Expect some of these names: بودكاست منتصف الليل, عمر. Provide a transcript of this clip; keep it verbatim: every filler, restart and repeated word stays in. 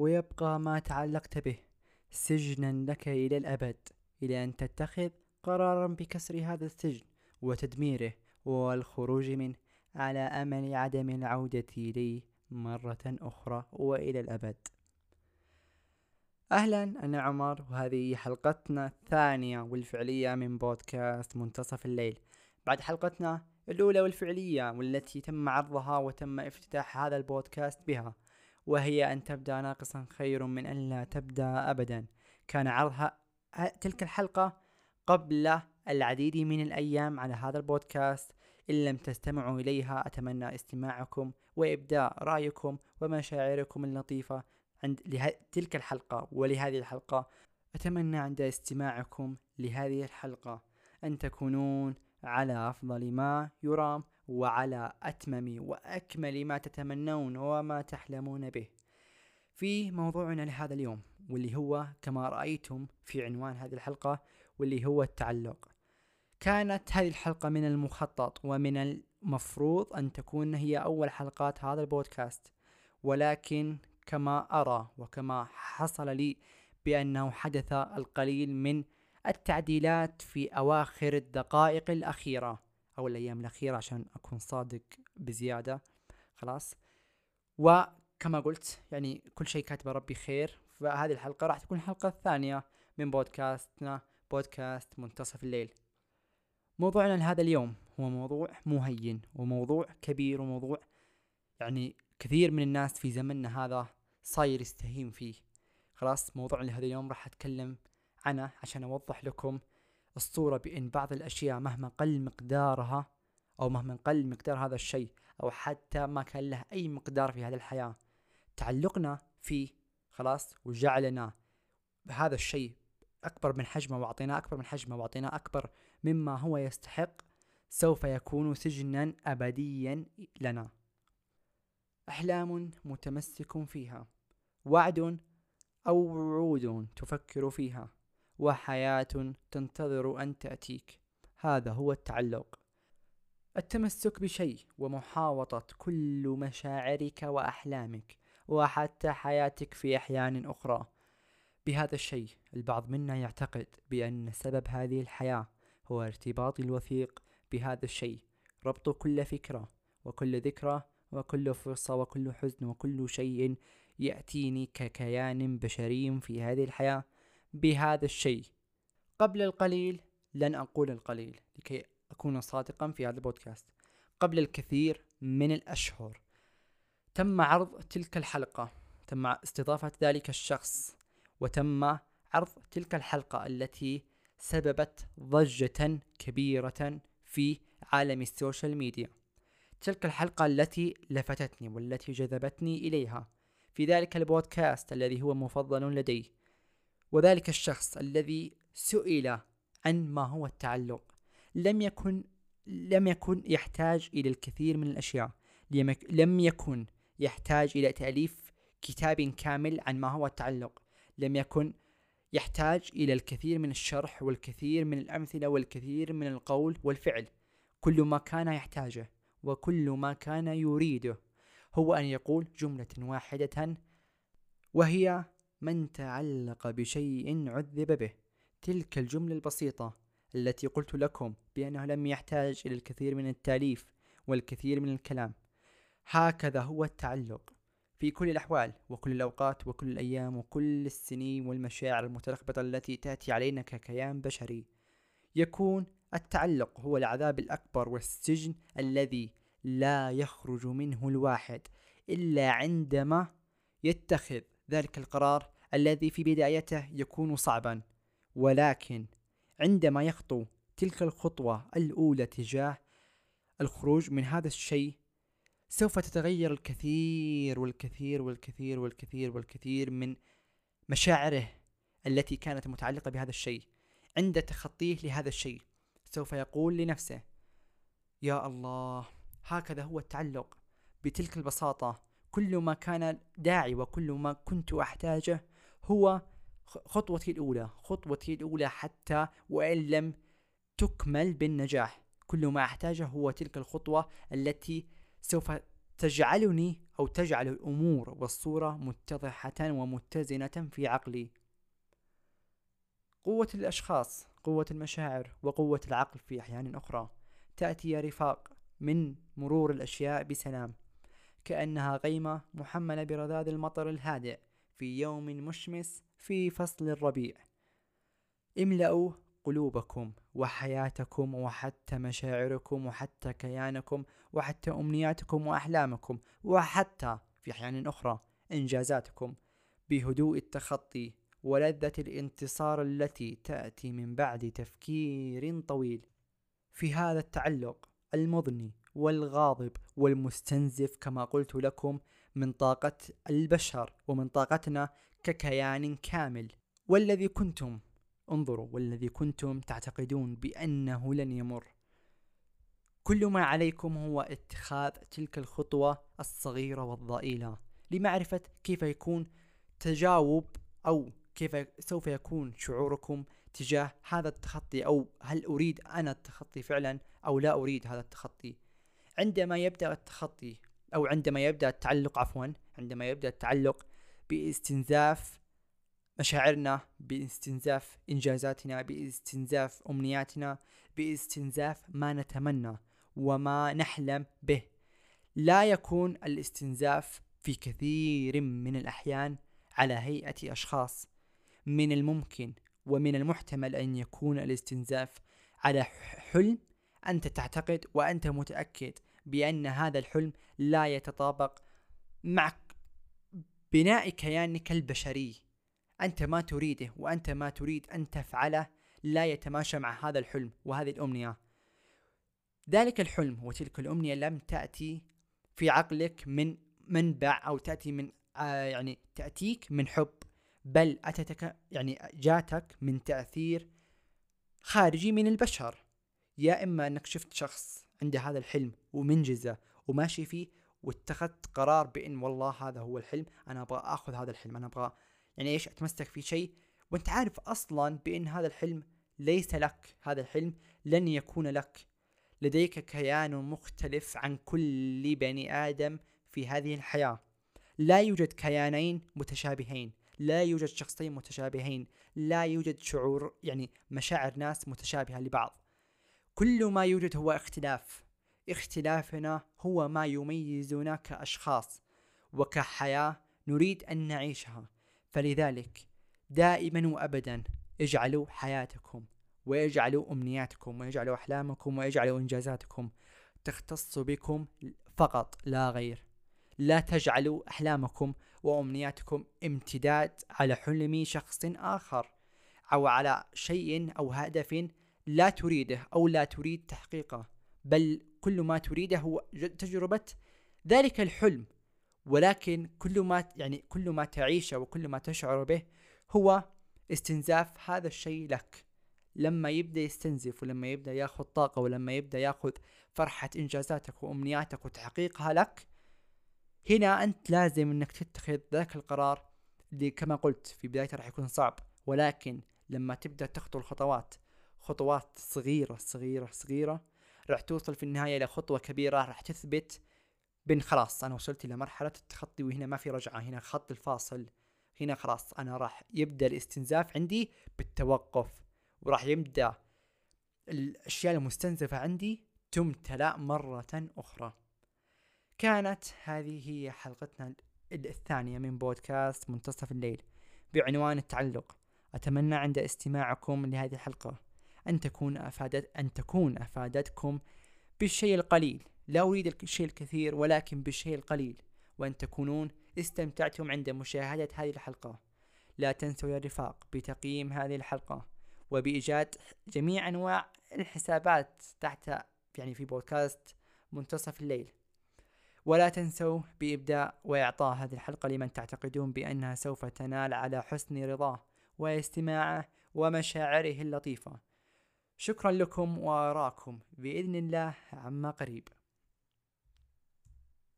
ويبقى ما تعلقت به سجنا لك إلى الأبد، إلى أن تتخذ قرارا بكسر هذا السجن وتدميره والخروج منه، على أمل عدم العودة إليه مرة أخرى وإلى الأبد. أهلا، أنا عمر، وهذه حلقتنا الثانية والفعلية من بودكاست منتصف الليل، بعد حلقتنا الأولى والفعلية والتي تم عرضها وتم افتتاح هذا البودكاست بها، وهي أن تبدأ ناقصا خير من أن لا تبدأ أبدا. كان عرضها تلك الحلقة قبل العديد من الأيام على هذا البودكاست. إن لم تستمعوا إليها أتمنى استماعكم وإبداء رأيكم ومشاعركم اللطيفة عند له... تلك الحلقة ولهذه الحلقة. أتمنى عند استماعكم لهذه الحلقة أن تكونون على أفضل ما يرام وعلى أتمم وأكمل ما تتمنون وما تحلمون به. في موضوعنا لهذا اليوم واللي هو كما رأيتم في عنوان هذه الحلقة واللي هو التعلق. كانت هذه الحلقة من المخطط ومن المفروض أن تكون هي أول حلقات هذا البودكاست، ولكن كما أرى وكما حصل لي بأنه حدث القليل من التعديلات في أواخر الدقائق الأخيرة أو الأيام الأخيرة عشان أكون صادق بزيادة خلاص. وكما قلت يعني كل شيء كاتبه ربي خير، فهذه الحلقة راح تكون الحلقة الثانية من بودكاستنا بودكاست منتصف الليل. موضوعنا لهذا اليوم هو موضوع مهين وموضوع كبير وموضوع يعني كثير من الناس في زمننا هذا صاير يستهين فيه خلاص. موضوعنا لهذا اليوم راح أتكلم عنه عشان أوضح لكم الصورة بأن بعض الأشياء مهما قل مقدارها أو مهما قل مقدار هذا الشيء أو حتى ما كان له أي مقدار في هذه الحياة، تعلقنا فيه خلاص وجعلنا هذا الشيء أكبر من حجمه وعطيناه أكبر من حجمه وعطيناه أكبر مما هو يستحق، سوف يكون سجنا أبديا لنا. أحلام متمسك فيها، وعد أو وعود تفكر فيها، وحياة تنتظر أن تأتيك. هذا هو التعلق، التمسك بشيء ومحاوطة كل مشاعرك وأحلامك وحتى حياتك في أحيان أخرى بهذا الشيء. البعض منا يعتقد بأن سبب هذه الحياة هو ارتباطي الوثيق بهذا الشيء، ربط كل فكرة وكل ذكرى وكل فرصة وكل حزن وكل شيء يأتيني ككيان بشري في هذه الحياة بهذا الشيء. قبل القليل، لن أقول القليل لكي أكون صادقا في هذا البودكاست، قبل الكثير من الأشهر تم عرض تلك الحلقة، تم استضافة ذلك الشخص وتم عرض تلك الحلقة التي سببت ضجة كبيرة في عالم السوشيال ميديا، تلك الحلقة التي لفتتني والتي جذبتني إليها في ذلك البودكاست الذي هو مفضل لدي. وذلك الشخص الذي سئل عن ما هو التعلق لم يكن لم يكن يحتاج إلى الكثير من الأشياء، لم يكن يحتاج إلى تأليف كتاب كامل عن ما هو التعلق، لم يكن يحتاج إلى الكثير من الشرح والكثير من الأمثلة والكثير من القول والفعل. كل ما كان يحتاجه وكل ما كان يريده هو أن يقول جملة واحدة، وهي من تعلق بشيء عذب به. تلك الجملة البسيطة التي قلت لكم بأنه لم يحتاج إلى الكثير من التأليف والكثير من الكلام. هكذا هو التعلق في كل الأحوال وكل الأوقات وكل الأيام وكل السنين والمشاعر المتلخبطة التي تأتي علينا ككيان بشري. يكون التعلق هو العذاب الأكبر والسجن الذي لا يخرج منه الواحد إلا عندما يتخذ ذلك القرار الذي في بدايته يكون صعبا، ولكن عندما يخطو تلك الخطوة الأولى تجاه الخروج من هذا الشيء سوف تتغير الكثير والكثير والكثير والكثير والكثير من مشاعره التي كانت متعلقة بهذا الشيء. عند تخطيه لهذا الشيء سوف يقول لنفسه يا الله. هكذا هو التعلق بتلك البساطة، كل ما كان داعي وكل ما كنت أحتاجه هو خطوتي الأولى خطوتي الأولى حتى وإن لم تكمل بالنجاح. كل ما أحتاجه هو تلك الخطوة التي سوف تجعلني أو تجعل الأمور والصورة متضحة ومتزنة في عقلي. قوة الأشخاص، قوة المشاعر وقوة العقل في أحيان أخرى تأتي يا رفاق من مرور الأشياء بسلام، كأنها غيمة محملة برذاذ المطر الهادئ في يوم مشمس في فصل الربيع. املأوا قلوبكم وحياتكم وحتى مشاعركم وحتى كيانكم وحتى أمنياتكم وأحلامكم وحتى في أحيان أخرى إنجازاتكم بهدوء التخطي ولذة الانتصار التي تأتي من بعد تفكير طويل. في هذا التعلق المضني والغاضب والمستنزف كما قلت لكم من طاقة البشر ومن طاقتنا ككيان كامل، والذي كنتم انظروا والذي كنتم تعتقدون بأنه لن يمر. كل ما عليكم هو اتخاذ تلك الخطوة الصغيرة والضئيلة لمعرفة كيف يكون تجاوب أو كيف سوف يكون شعوركم تجاه هذا التخطي، أو هل أريد أنا التخطي فعلا أو لا أريد هذا التخطي. عندما يبدأ التخطي أو عندما يبدأ التعلق عفوا عندما يبدأ التعلق باستنزاف مشاعرنا، باستنزاف إنجازاتنا، باستنزاف أمنياتنا، باستنزاف ما نتمنى وما نحلم به، لا يكون الاستنزاف في كثير من الأحيان على هيئة أشخاص. من الممكن ومن المحتمل أن يكون الاستنزاف على حلم أنت تعتقد وأنت متأكد بأن هذا الحلم لا يتطابق مع بناء كيانك البشري. أنت ما تريده وأنت ما تريد أن تفعله لا يتماشى مع هذا الحلم وهذه الأمنية. ذلك الحلم وتلك الأمنية لم تأتي في عقلك من منبع أو تأتي من آه يعني تأتيك من حب، بل أتتك يعني جاتك من تأثير خارجي من البشر. يا إما أنك شفت شخص عنده هذا الحلم ومنجزه وماشي فيه واتخذت قرار بأن والله هذا هو الحلم، أنا أبغى أخذ هذا الحلم، أنا أبغى يعني إيش أتمسك في شيء، وأنت عارف أصلا بأن هذا الحلم ليس لك، هذا الحلم لن يكون لك. لديك كيان مختلف عن كل بني آدم في هذه الحياة. لا يوجد كيانين متشابهين، لا يوجد شخصين متشابهين، لا يوجد شعور يعني مشاعر ناس متشابهة لبعض. كل ما يوجد هو اختلاف. اختلافنا هو ما يميزنا كأشخاص وكحياة نريد أن نعيشها. فلذلك دائما وأبدا اجعلوا حياتكم واجعلوا أمنياتكم واجعلوا أحلامكم واجعلوا إنجازاتكم تختص بكم فقط لا غير. لا تجعلوا أحلامكم وأمنياتكم امتداد على حلم شخص آخر أو على شيء أو هدف لا تريده أو لا تريد تحقيقه، بل كل ما تريده هو تجربة ذلك الحلم، ولكن كل ما يعني كل ما تعيشه وكل ما تشعر به هو استنزاف هذا الشيء لك. لما يبدأ يستنزف ولما يبدأ ياخذ طاقة ولما يبدأ ياخذ فرحة إنجازاتك وأمنياتك وتحقيقها لك، هنا أنت لازم أنك تتخذ ذاك القرار اللي كما قلت في بداية راح يكون صعب، ولكن لما تبدأ تخطو الخطوات خطوات صغيرة صغيرة صغيرة راح توصل في النهاية لخطوة كبيرة راح تثبت بين خلاص أنا وصلت إلى مرحلة التخطي وهنا ما في رجعة، هنا خط الفاصل، هنا خلاص أنا راح يبدأ الاستنزاف عندي بالتوقف وراح يبدأ الأشياء المستنزفة عندي تمتلأ مرة أخرى. كانت هذه هي حلقتنا الثانية من بودكاست منتصف الليل بعنوان التعلق. أتمنى عند استماعكم لهذه الحلقة أن تكون أفادت أن تكون أفادتكم بالشيء القليل، لا أريد الشيء الكثير ولكن بالشيء القليل، وأن تكونون استمتعتم عند مشاهدة هذه الحلقة. لا تنسوا يا رفاق بتقييم هذه الحلقة وبإيجاد جميع أنواع الحسابات تحت يعني في بودكاست منتصف الليل، ولا تنسوا بإبداء وإعطاء هذه الحلقة لمن تعتقدون بأنها سوف تنال على حسن رضاه واستماعه ومشاعره اللطيفة. شكرا لكم وأراكم بإذن الله عما قريب.